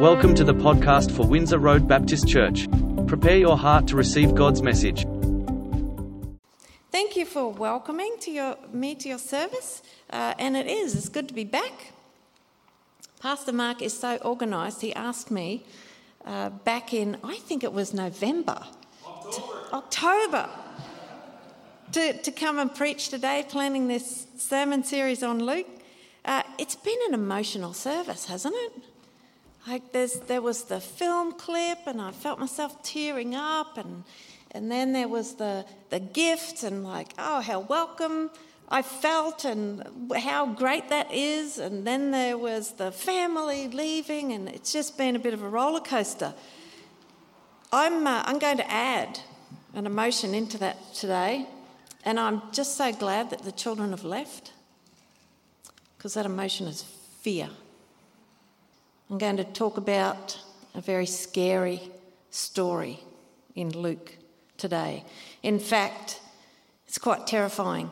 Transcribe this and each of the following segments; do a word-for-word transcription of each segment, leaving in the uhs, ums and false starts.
Welcome to the podcast for Windsor Road Baptist Church. Prepare your heart to receive God's message. Thank you for welcoming to your, me to your service, uh, and it is. It's good to be back. Pastor Mark is so organised. He asked me uh, back in, I think it was November, October, to, October to, to come and preach today, planning this sermon series on Luke. Uh, it's been an emotional service, hasn't it? Like there's, there was the film clip and I felt myself tearing up, and and then there was the, the gift and like, oh, how welcome I felt and how great that is. And then there was the family leaving, and it's just been a bit of a roller coaster. I'm, uh, I'm going to add an emotion into that today, and I'm just so glad that the children have left, because that emotion is fear. I'm going to talk about a very scary story in Luke today. In fact, it's quite terrifying.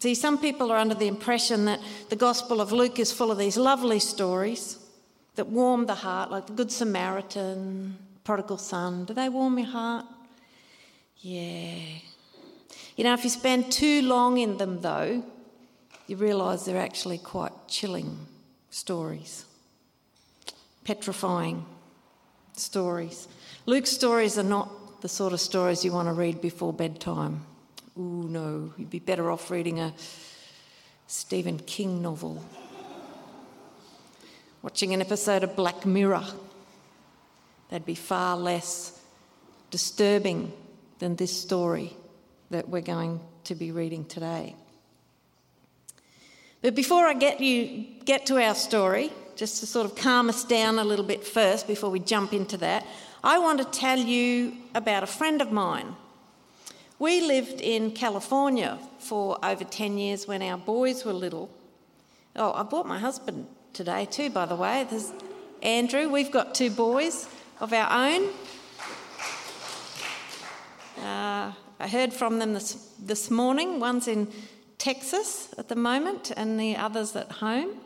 See, some people are under the impression that the Gospel of Luke is full of these lovely stories that warm the heart, like the Good Samaritan, Prodigal Son. Do they warm your heart? Yeah. You know, if you spend too long in them, though, you realise they're actually quite chilling stories. Petrifying stories. Luke's stories are not the sort of stories you want to read before bedtime. Ooh, no, you'd be better off reading a Stephen King novel. Watching an episode of Black Mirror. That'd be far less disturbing than this story that we're going to be reading today. But before I get you get to our story, just to sort of calm us down a little bit first before we jump into that, I want to tell you about a friend of mine. We lived in California for over ten years when our boys were little. Oh, I brought my husband today too, by the way. There's Andrew. We've got two boys of our own. Uh, I heard from them this, this morning. One's in Texas at the moment and the other's at home.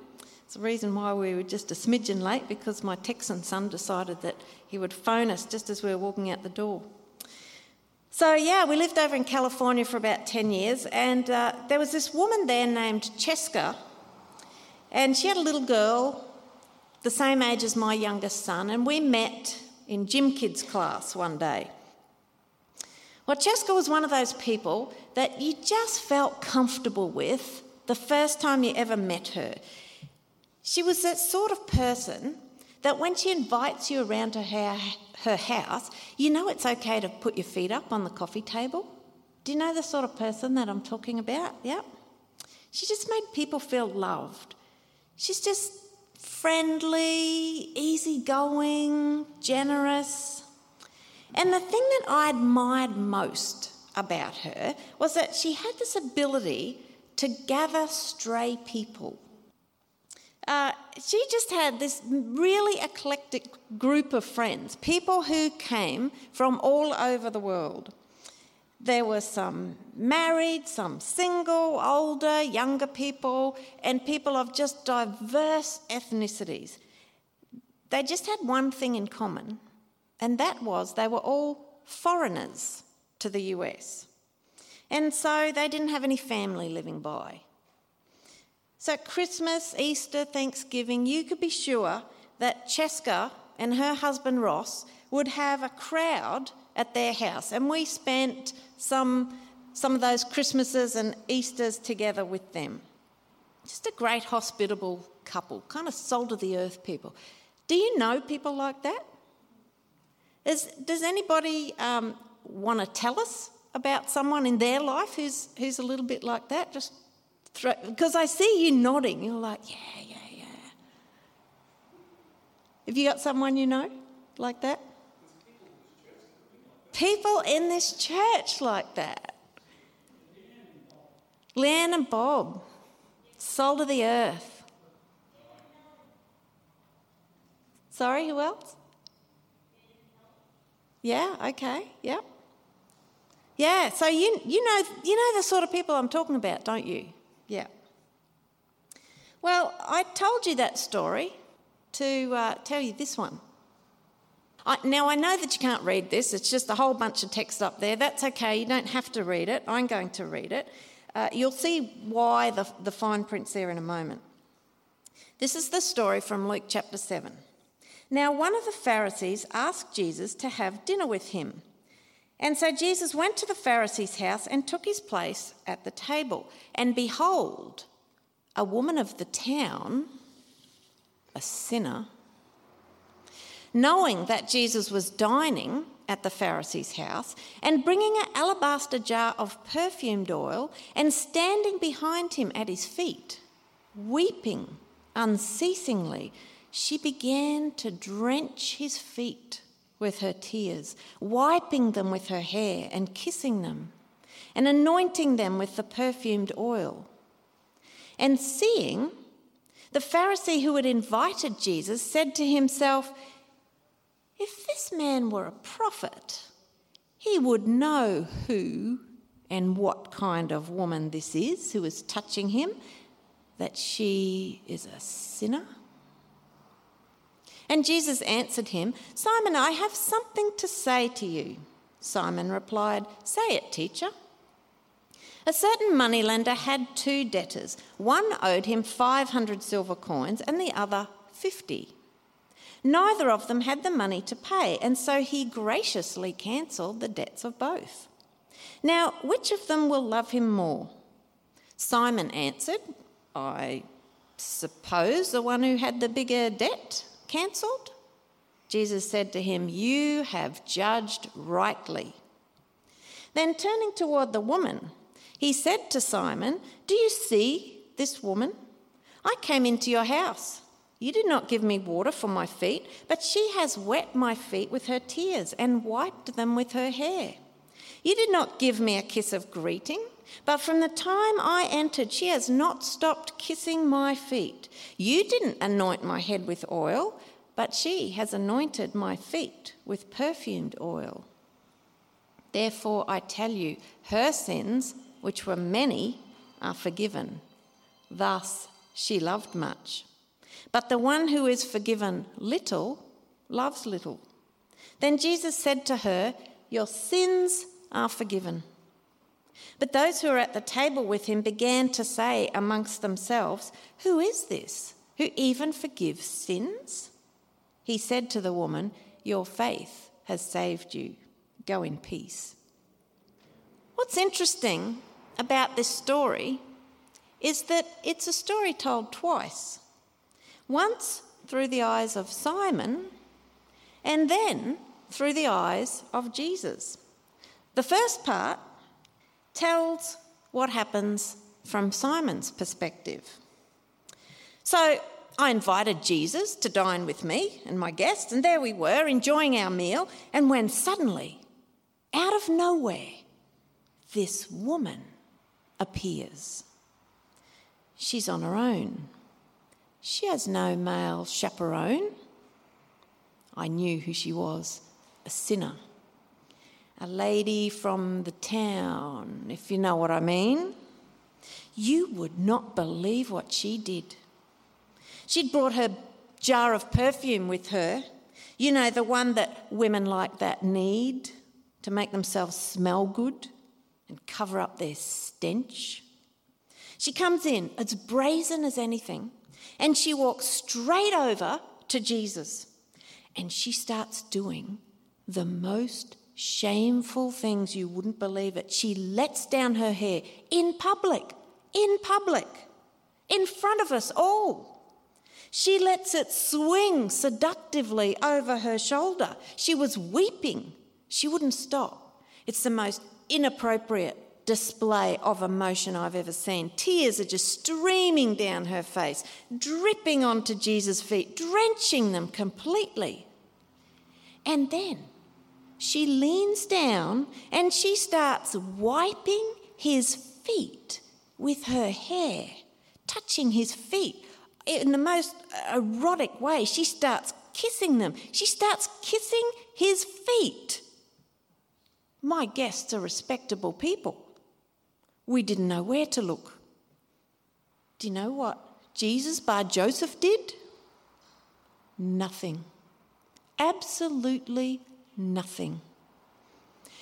It's the reason why we were just a smidgen late, because my Texan son decided that he would phone us just as we were walking out the door. So, yeah, we lived over in California for about ten years, and uh, there was this woman there named Cheska, and she had a little girl the same age as my youngest son, and we met in gym kids class one day. Well, Cheska was one of those people that you just felt comfortable with the first time you ever met her. She was that sort of person that when she invites you around to her, her house, you know it's okay to put your feet up on the coffee table. Do you know the sort of person that I'm talking about? Yep. She just made people feel loved. She's just friendly, easygoing, generous. And the thing that I admired most about her was that she had this ability to gather stray people. Uh, she just had this really eclectic group of friends, people who came from all over the world. There were some married, some single, older, younger people, and people of just diverse ethnicities. They just had one thing in common, and that was they were all foreigners to the U S. And so they didn't have any family living by. So Christmas, Easter, Thanksgiving, you could be sure that Cheska and her husband Ross would have a crowd at their house. And we spent some, some of those Christmases and Easters together with them. Just a great hospitable couple, kind of salt-of-the-earth people. Do you know people like that? Is, does anybody um, want to tell us about someone in their life who's who's a little bit like that? Just... Because I see you nodding, you're like, yeah, yeah, yeah. Have you got someone you know like that? People in this church like that. Leanne and Bob, salt of the earth. Sorry, who else? Yeah, okay, yep. Yeah, so you you know you know the sort of people I'm talking about, don't you? Yeah. Well, I told you that story to uh, tell you this one. I, now, I know that you can't read this. It's just a whole bunch of text up there. That's okay. You don't have to read it. I'm going to read it. Uh, you'll see why the, the fine print's there in a moment. This is the story from Luke chapter seven. Now, one of the Pharisees asked Jesus to have dinner with him. And so Jesus went to the Pharisee's house and took his place at the table. And behold, a woman of the town, a sinner, knowing that Jesus was dining at the Pharisee's house and bringing an alabaster jar of perfumed oil and standing behind him at his feet, weeping unceasingly, she began to drench his feet with her tears, wiping them with her hair and kissing them, and anointing them with the perfumed oil. And seeing, the Pharisee who had invited Jesus said to himself, "If this man were a prophet, he would know who and what kind of woman this is who is touching him, that she is a sinner." And Jesus answered him, "Simon, I have something to say to you." Simon replied, "Say it, teacher." A certain moneylender had two debtors. One owed him five hundred silver coins and the other fifty. Neither of them had the money to pay, and so he graciously cancelled the debts of both. Now, which of them will love him more? Simon answered, "I suppose the one who had the bigger debt cancelled." Jesus said to him, "You have judged rightly." Then turning toward the woman, he said to Simon, "Do you see this woman? I came into your house. You did not give me water for my feet, but she has wet my feet with her tears and wiped them with her hair. You did not give me a kiss of greeting, but from the time I entered, she has not stopped kissing my feet. You didn't anoint my head with oil, but she has anointed my feet with perfumed oil. Therefore, I tell you, her sins, which were many, are forgiven. Thus, she loved much. But the one who is forgiven little loves little." Then Jesus said to her, "Your sins are forgiven." But those who were at the table with him began to say amongst themselves, "Who is this, who even forgives sins?" He said to the woman, "Your faith has saved you. Go in peace." What's interesting about this story is that it's a story told twice. Once through the eyes of Simon, and then through the eyes of Jesus. The first part tells what happens from Simon's perspective. So I invited Jesus to dine with me and my guests, and there we were enjoying our meal, and when suddenly, out of nowhere, this woman appears. She's on her own. She has no male chaperone. I knew who she was, a sinner, a lady from the town, if you know what I mean. You would not believe what she did. She'd brought her jar of perfume with her, you know, the one that women like that need to make themselves smell good and cover up their stench. She comes in, as brazen as anything, and she walks straight over to Jesus and she starts doing the most shameful things, you wouldn't believe it. She lets down her hair in public, in public, in front of us all. She lets it swing seductively over her shoulder. She was weeping. She wouldn't stop. It's the most inappropriate display of emotion I've ever seen. Tears are just streaming down her face, dripping onto Jesus' feet, drenching them completely. And then she leans down and she starts wiping his feet with her hair, touching his feet in the most erotic way. She starts kissing them. She starts kissing his feet. My guests are respectable people. We didn't know where to look. Do you know what Jesus bar Joseph did? nothing. Absolutely nothing.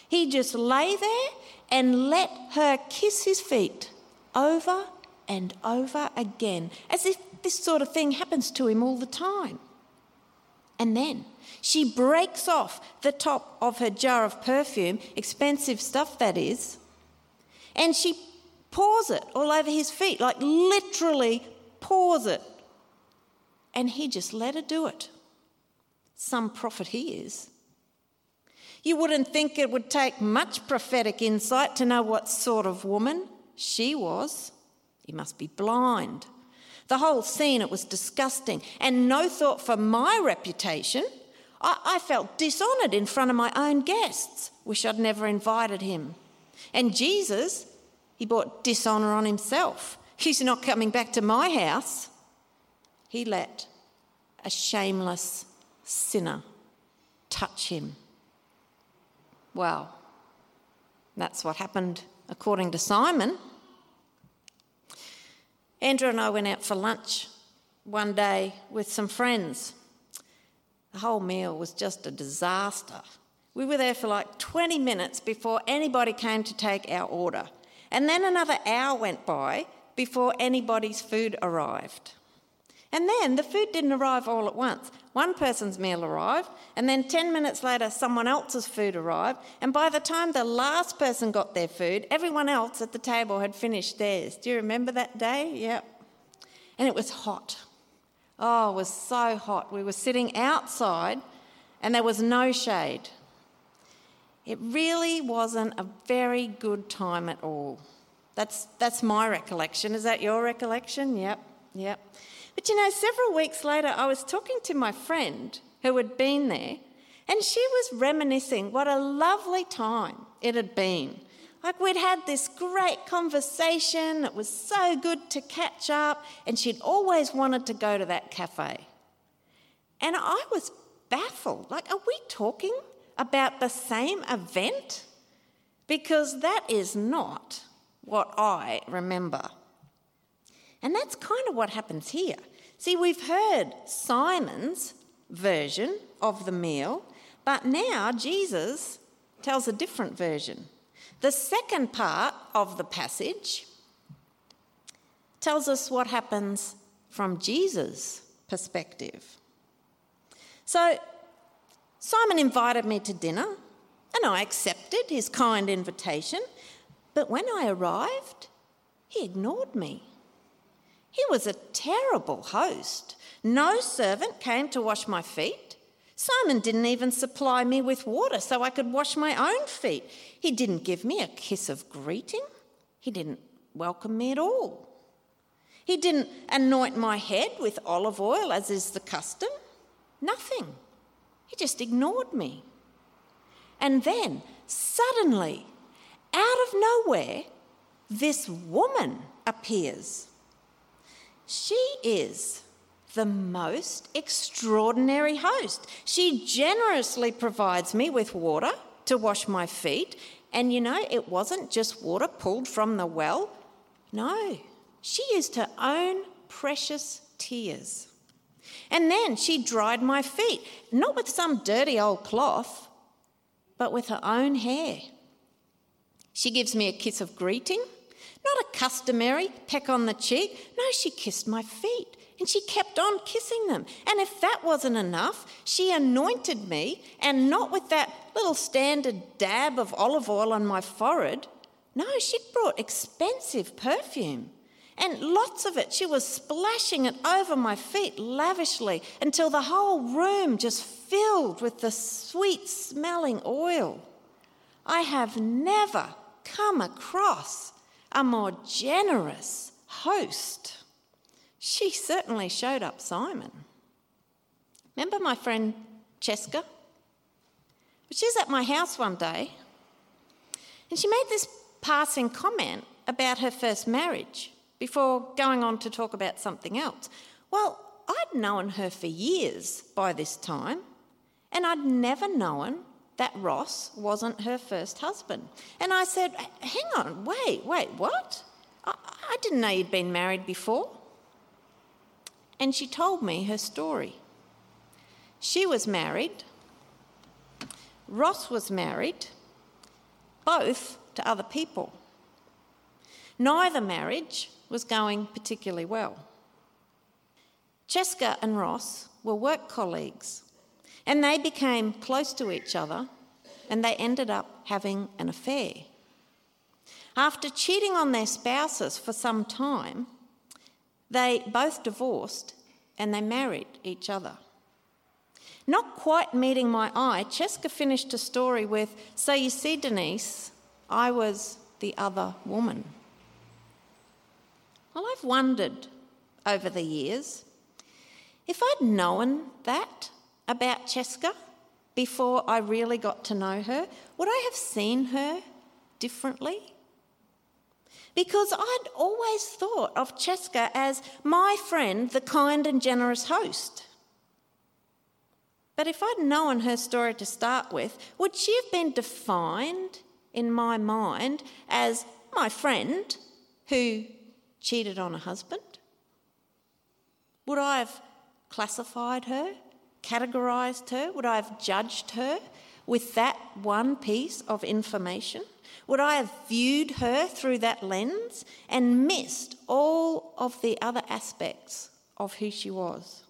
He just lay there and let her kiss his feet over and over again, as if this sort of thing happens to him all the time. And then she breaks off the top of her jar of perfume, expensive stuff that is, and she pours it all over his feet, like literally pours it. And he just let her do it. Some prophet he is. You wouldn't think it would take much prophetic insight to know what sort of woman she was. He must be blind. The whole scene, it was disgusting, and no thought for my reputation. I, I felt dishonoured in front of my own guests. Wish I'd never invited him. And Jesus, he brought dishonour on himself. He's not coming back to my house. He let a shameless sinner touch him. Well, that's what happened according to Simon. Andrew and I went out for lunch one day with some friends. The whole meal was just a disaster. We were there for like twenty minutes before anybody came to take our order. And then another hour went by before anybody's food arrived. And then the food didn't arrive all at once. One person's meal arrived, and then ten minutes later someone else's food arrived, and by the time the last person got their food, everyone else at the table had finished theirs. Do you remember that day? Yep. And it was hot. Oh, it was so hot. We were sitting outside, and there was no shade. It really wasn't a very good time at all. That's, that's my recollection. Is that your recollection? Yep, yep. But, you know, several weeks later, I was talking to my friend who had been there, and she was reminiscing what a lovely time it had been. Like, we'd had this great conversation. It was so good to catch up, and she'd always wanted to go to that cafe. And I was baffled. Like, are we talking about the same event? Because that is not what I remember. And that's kind of what happens here. See, we've heard Simon's version of the meal, but now Jesus tells a different version. The second part of the passage tells us what happens from Jesus' perspective. So Simon invited me to dinner, and I accepted his kind invitation, but when I arrived, he ignored me. He was a terrible host. No servant came to wash my feet. Simon didn't even supply me with water so I could wash my own feet. He didn't give me a kiss of greeting. He didn't welcome me at all. He didn't anoint my head with olive oil, as is the custom. Nothing. He just ignored me. And then, suddenly, out of nowhere, this woman appears. She is the most extraordinary host. She generously provides me with water to wash my feet. And, you know, it wasn't just water pulled from the well. No, she used her own precious tears. And then she dried my feet, not with some dirty old cloth, but with her own hair. She gives me a kiss of greeting. Not a customary peck on the cheek. No, she kissed my feet, and she kept on kissing them. And if that wasn't enough, she anointed me, and not with that little standard dab of olive oil on my forehead. No, she brought expensive perfume, and lots of it. She was splashing it over my feet lavishly until the whole room just filled with the sweet-smelling oil. I have never come across a more generous host. She certainly showed up Simon. Remember my friend Cheska? She was at my house one day, and she made this passing comment about her first marriage before going on to talk about something else. Well, I'd known her for years by this time, and I'd never known that Ross wasn't her first husband. And I said, hang on, wait, wait, what? I, I didn't know you'd been married before. And she told me her story. She was married. Ross was married, both to other people. Neither marriage was going particularly well. Cheska and Ross were work colleagues, and they became close to each other, and they ended up having an affair. After cheating on their spouses for some time, they both divorced and they married each other. Not quite meeting my eye, Cheska finished her story with, "So you see, Denise, I was the other woman." Well, I've wondered over the years, if I'd known that about Cheska before I really got to know her, would I have seen her differently? Because I'd always thought of Cheska as my friend, the kind and generous host. But if I'd known her story to start with, would she have been defined in my mind as my friend who cheated on a husband? Would I have classified her, categorised her? Would I have judged her with that one piece of information? Would I have viewed her through that lens and missed all of the other aspects of who she was?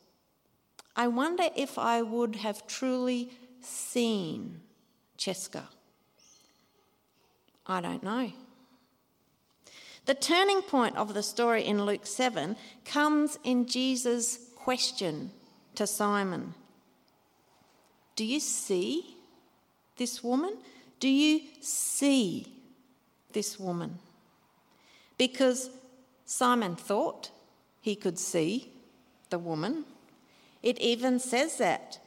I wonder if I would have truly seen Cheska. I don't know. The turning point of the story in Luke seven comes in Jesus' question to Simon. Do you see this woman? Do you see this woman? Because Simon thought he could see the woman. It even says that.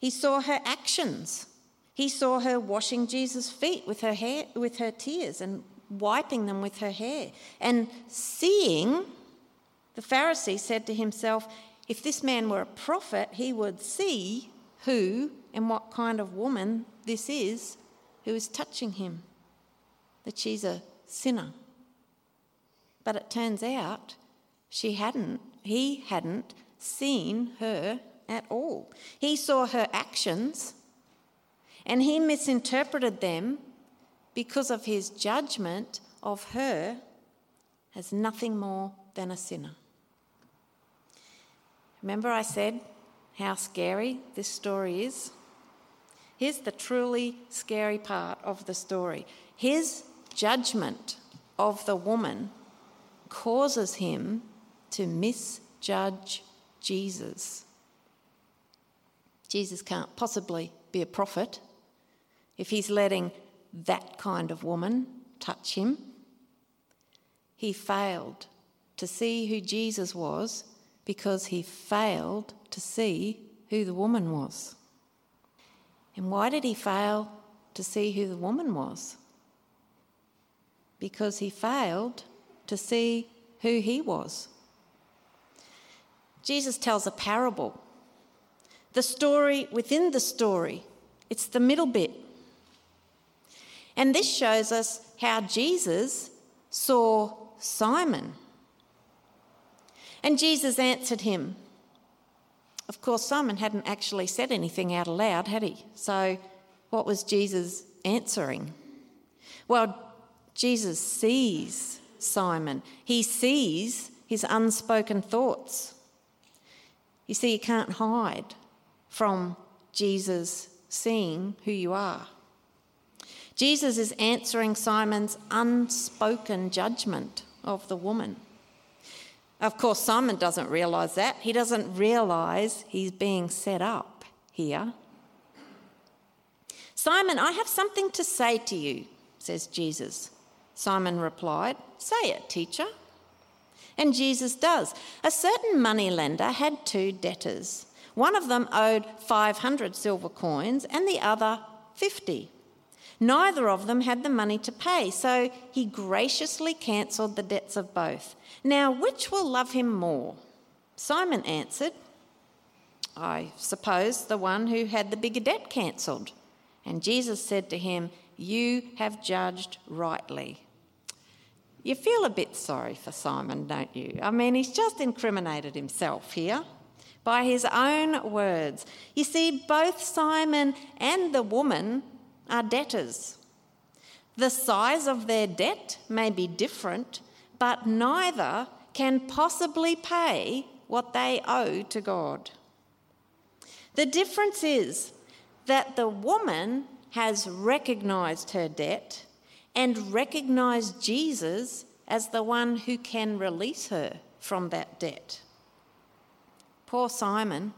He saw her actions. He saw her washing Jesus' feet with her hair, with her tears and wiping them with her hair. And seeing, the Pharisee said to himself, if this man were a prophet, he would see who and what kind of woman this is who is touching him, that she's a sinner. But it turns out she hadn't, he hadn't seen her at all. He saw her actions, and he misinterpreted them because of his judgment of her as nothing more than a sinner. Remember I said how scary this story is? Here's the truly scary part of the story. His judgment of the woman causes him to misjudge Jesus. Jesus can't possibly be a prophet if he's letting that kind of woman touch him. He failed to see who Jesus was because he failed to see who the woman was. And why did he fail to see who the woman was? Because he failed to see who he was. Jesus tells a parable. The story within the story. It's the middle bit. And this shows us how Jesus saw Simon. And Jesus answered him. Of course, Simon hadn't actually said anything out aloud, had he? So what was Jesus answering? Well, Jesus sees Simon. He sees his unspoken thoughts. You see, you can't hide from Jesus seeing who you are. Jesus is answering Simon's unspoken judgment of the woman. Of course, Simon doesn't realise that. He doesn't realise he's being set up here. Simon, I have something to say to you, says Jesus. Simon replied, Say it, teacher. And Jesus does. A certain moneylender had two debtors. One of them owed five hundred silver coins and the other fifty. Neither of them had the money to pay, so he graciously cancelled the debts of both. Now, which will love him more? Simon answered, I suppose the one who had the bigger debt cancelled. And Jesus said to him, You have judged rightly. You feel a bit sorry for Simon, don't you? I mean, he's just incriminated himself here. by his own words. You see, both Simon and the woman are debtors. The size of their debt may be different, but neither can possibly pay what they owe to God. The difference is that the woman has recognised her debt and recognised Jesus as the one who can release her from that debt. Poor Simon,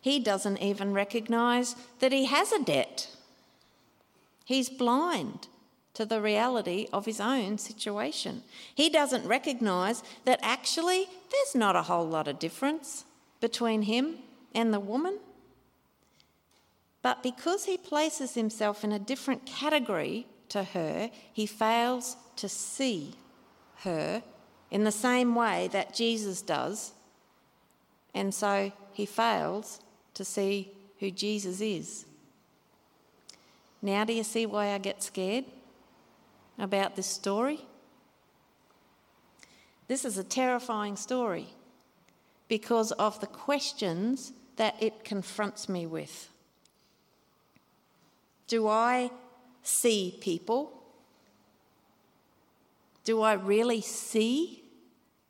he doesn't even recognise that he has a debt. He's blind to the reality of his own situation. He doesn't recognise that actually there's not a whole lot of difference between him and the woman. But because he places himself in a different category to her, he fails to see her in the same way that Jesus does. And so he fails to see who Jesus is. Now do you see why I get scared about this story? This is a terrifying story because of the questions that it confronts me with. Do I see people? Do I really see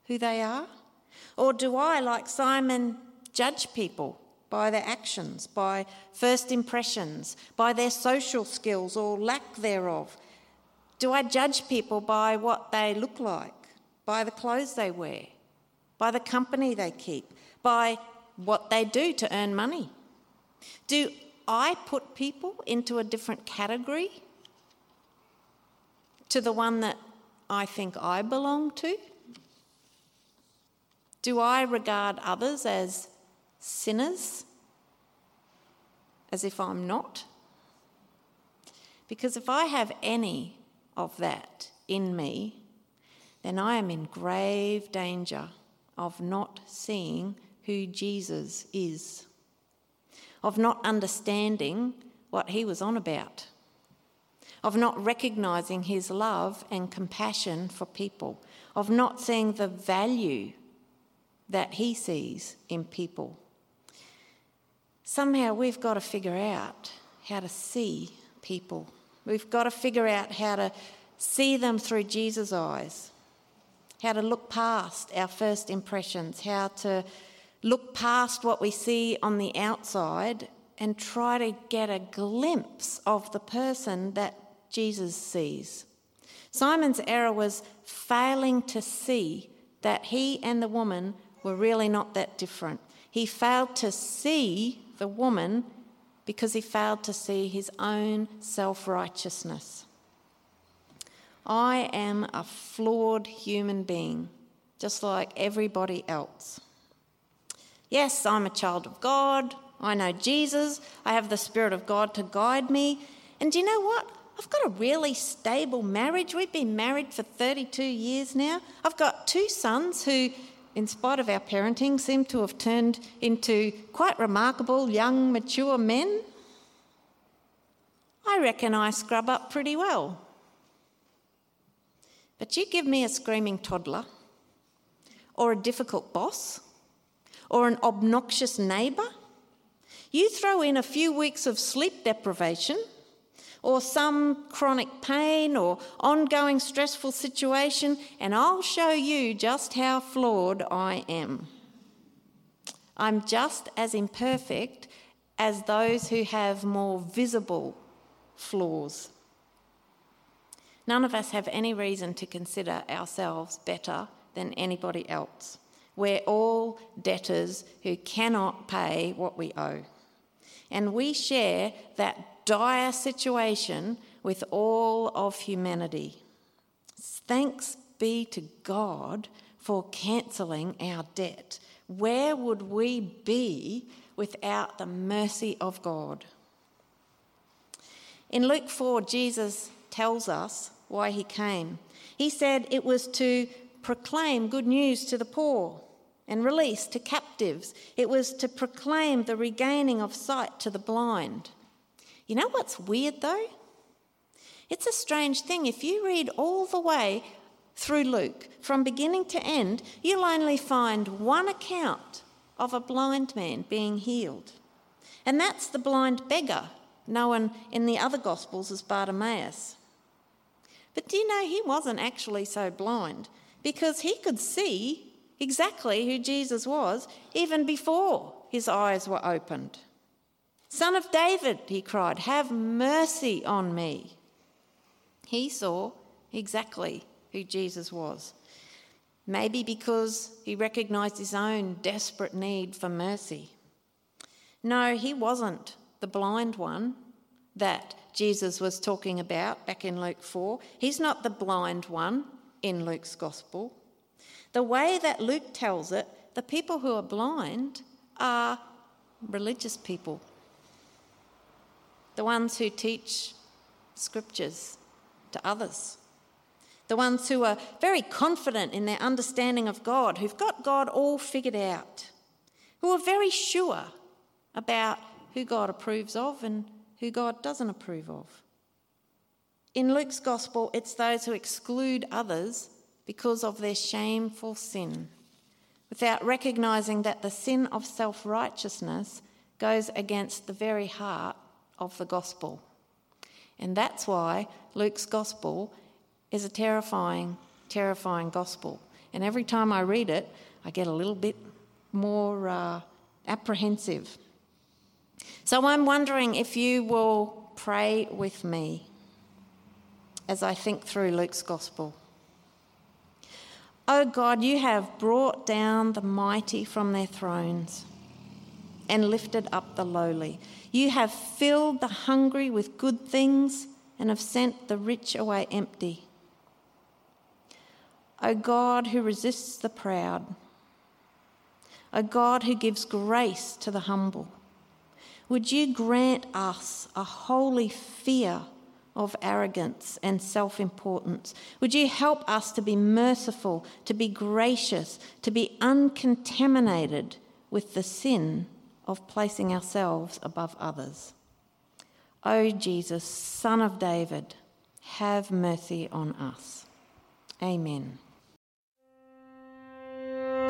who they are? Or do I, like Simon, judge people by their actions, by first impressions, by their social skills or lack thereof? Do I judge people by what they look like, by the clothes they wear, by the company they keep, by what they do to earn money? Do I put people into a different category to the one that I think I belong to? Do I regard others as sinners, as if I'm not? Because if I have any of that in me, then I am in grave danger of not seeing who Jesus is, of not understanding what he was on about, of not recognising his love and compassion for people, of not seeing the value that he sees in people. Somehow we've got to figure out how to see people. We've got to figure out how to see them through Jesus' eyes, how to look past our first impressions, how to look past what we see on the outside and try to get a glimpse of the person that Jesus sees. Simon's error was failing to see that he and the woman were really not that different. He failed to see the woman because he failed to see his own self-righteousness. I am a flawed human being, just like everybody else. Yes, I'm a child of God. I know Jesus. I have the Spirit of God to guide me. And do you know what? I've got a really stable marriage. We've been married for thirty-two years now. I've got two sons who, in spite of our parenting, seem to have turned into quite remarkable, young, mature men. I reckon I scrub up pretty well. But you give me a screaming toddler or a difficult boss or an obnoxious neighbour, you throw in a few weeks of sleep deprivation or some chronic pain or ongoing stressful situation, and I'll show you just how flawed I am. I'm just as imperfect as those who have more visible flaws. None of us have any reason to consider ourselves better than anybody else. We're all debtors who cannot pay what we owe. And we share that dire situation with all of humanity. Thanks be to God for cancelling our debt. Where would we be without the mercy of God? In Luke four, Jesus tells us why he came. He said it was to proclaim good news to the poor and release to captives. It was to proclaim the regaining of sight to the blind. You know what's weird though? It's a strange thing. If you read all the way through Luke, from beginning to end, you'll only find one account of a blind man being healed. And that's the blind beggar, known in the other Gospels as Bartimaeus. But do you know, he wasn't actually so blind, because he could see exactly who Jesus was even before his eyes were opened. "Son of David," he cried, "have mercy on me." He saw exactly who Jesus was, maybe because he recognised his own desperate need for mercy. No, he wasn't the blind one that Jesus was talking about back in Luke four. He's not the blind one in Luke's gospel. The way that Luke tells it, the people who are blind are religious people, the ones who teach scriptures to others, the ones who are very confident in their understanding of God, who've got God all figured out, who are very sure about who God approves of and who God doesn't approve of. In Luke's gospel, it's those who exclude others because of their shameful sin, without recognising that the sin of self-righteousness goes against the very heart of the gospel. And that's why Luke's gospel is a terrifying, terrifying gospel. And every time I read it, I get a little bit more uh, apprehensive. So I'm wondering if you will pray with me as I think through Luke's gospel. Oh God, you have brought down the mighty from their thrones and lifted up the lowly. You have filled the hungry with good things and have sent the rich away empty. O God who resists the proud, O God who gives grace to the humble, would you grant us a holy fear of arrogance and self-importance? Would you help us to be merciful, to be gracious, to be uncontaminated with the sin of placing ourselves above others? O Jesus, Son of David, have mercy on us. Amen.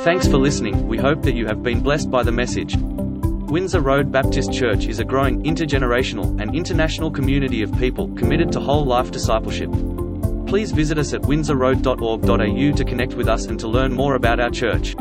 Thanks for listening. We hope that you have been blessed by the message. Windsor Road Baptist Church is a growing, intergenerational, and international community of people committed to whole life discipleship. Please visit us at windsor road dot org dot a u to connect with us and to learn more about our church.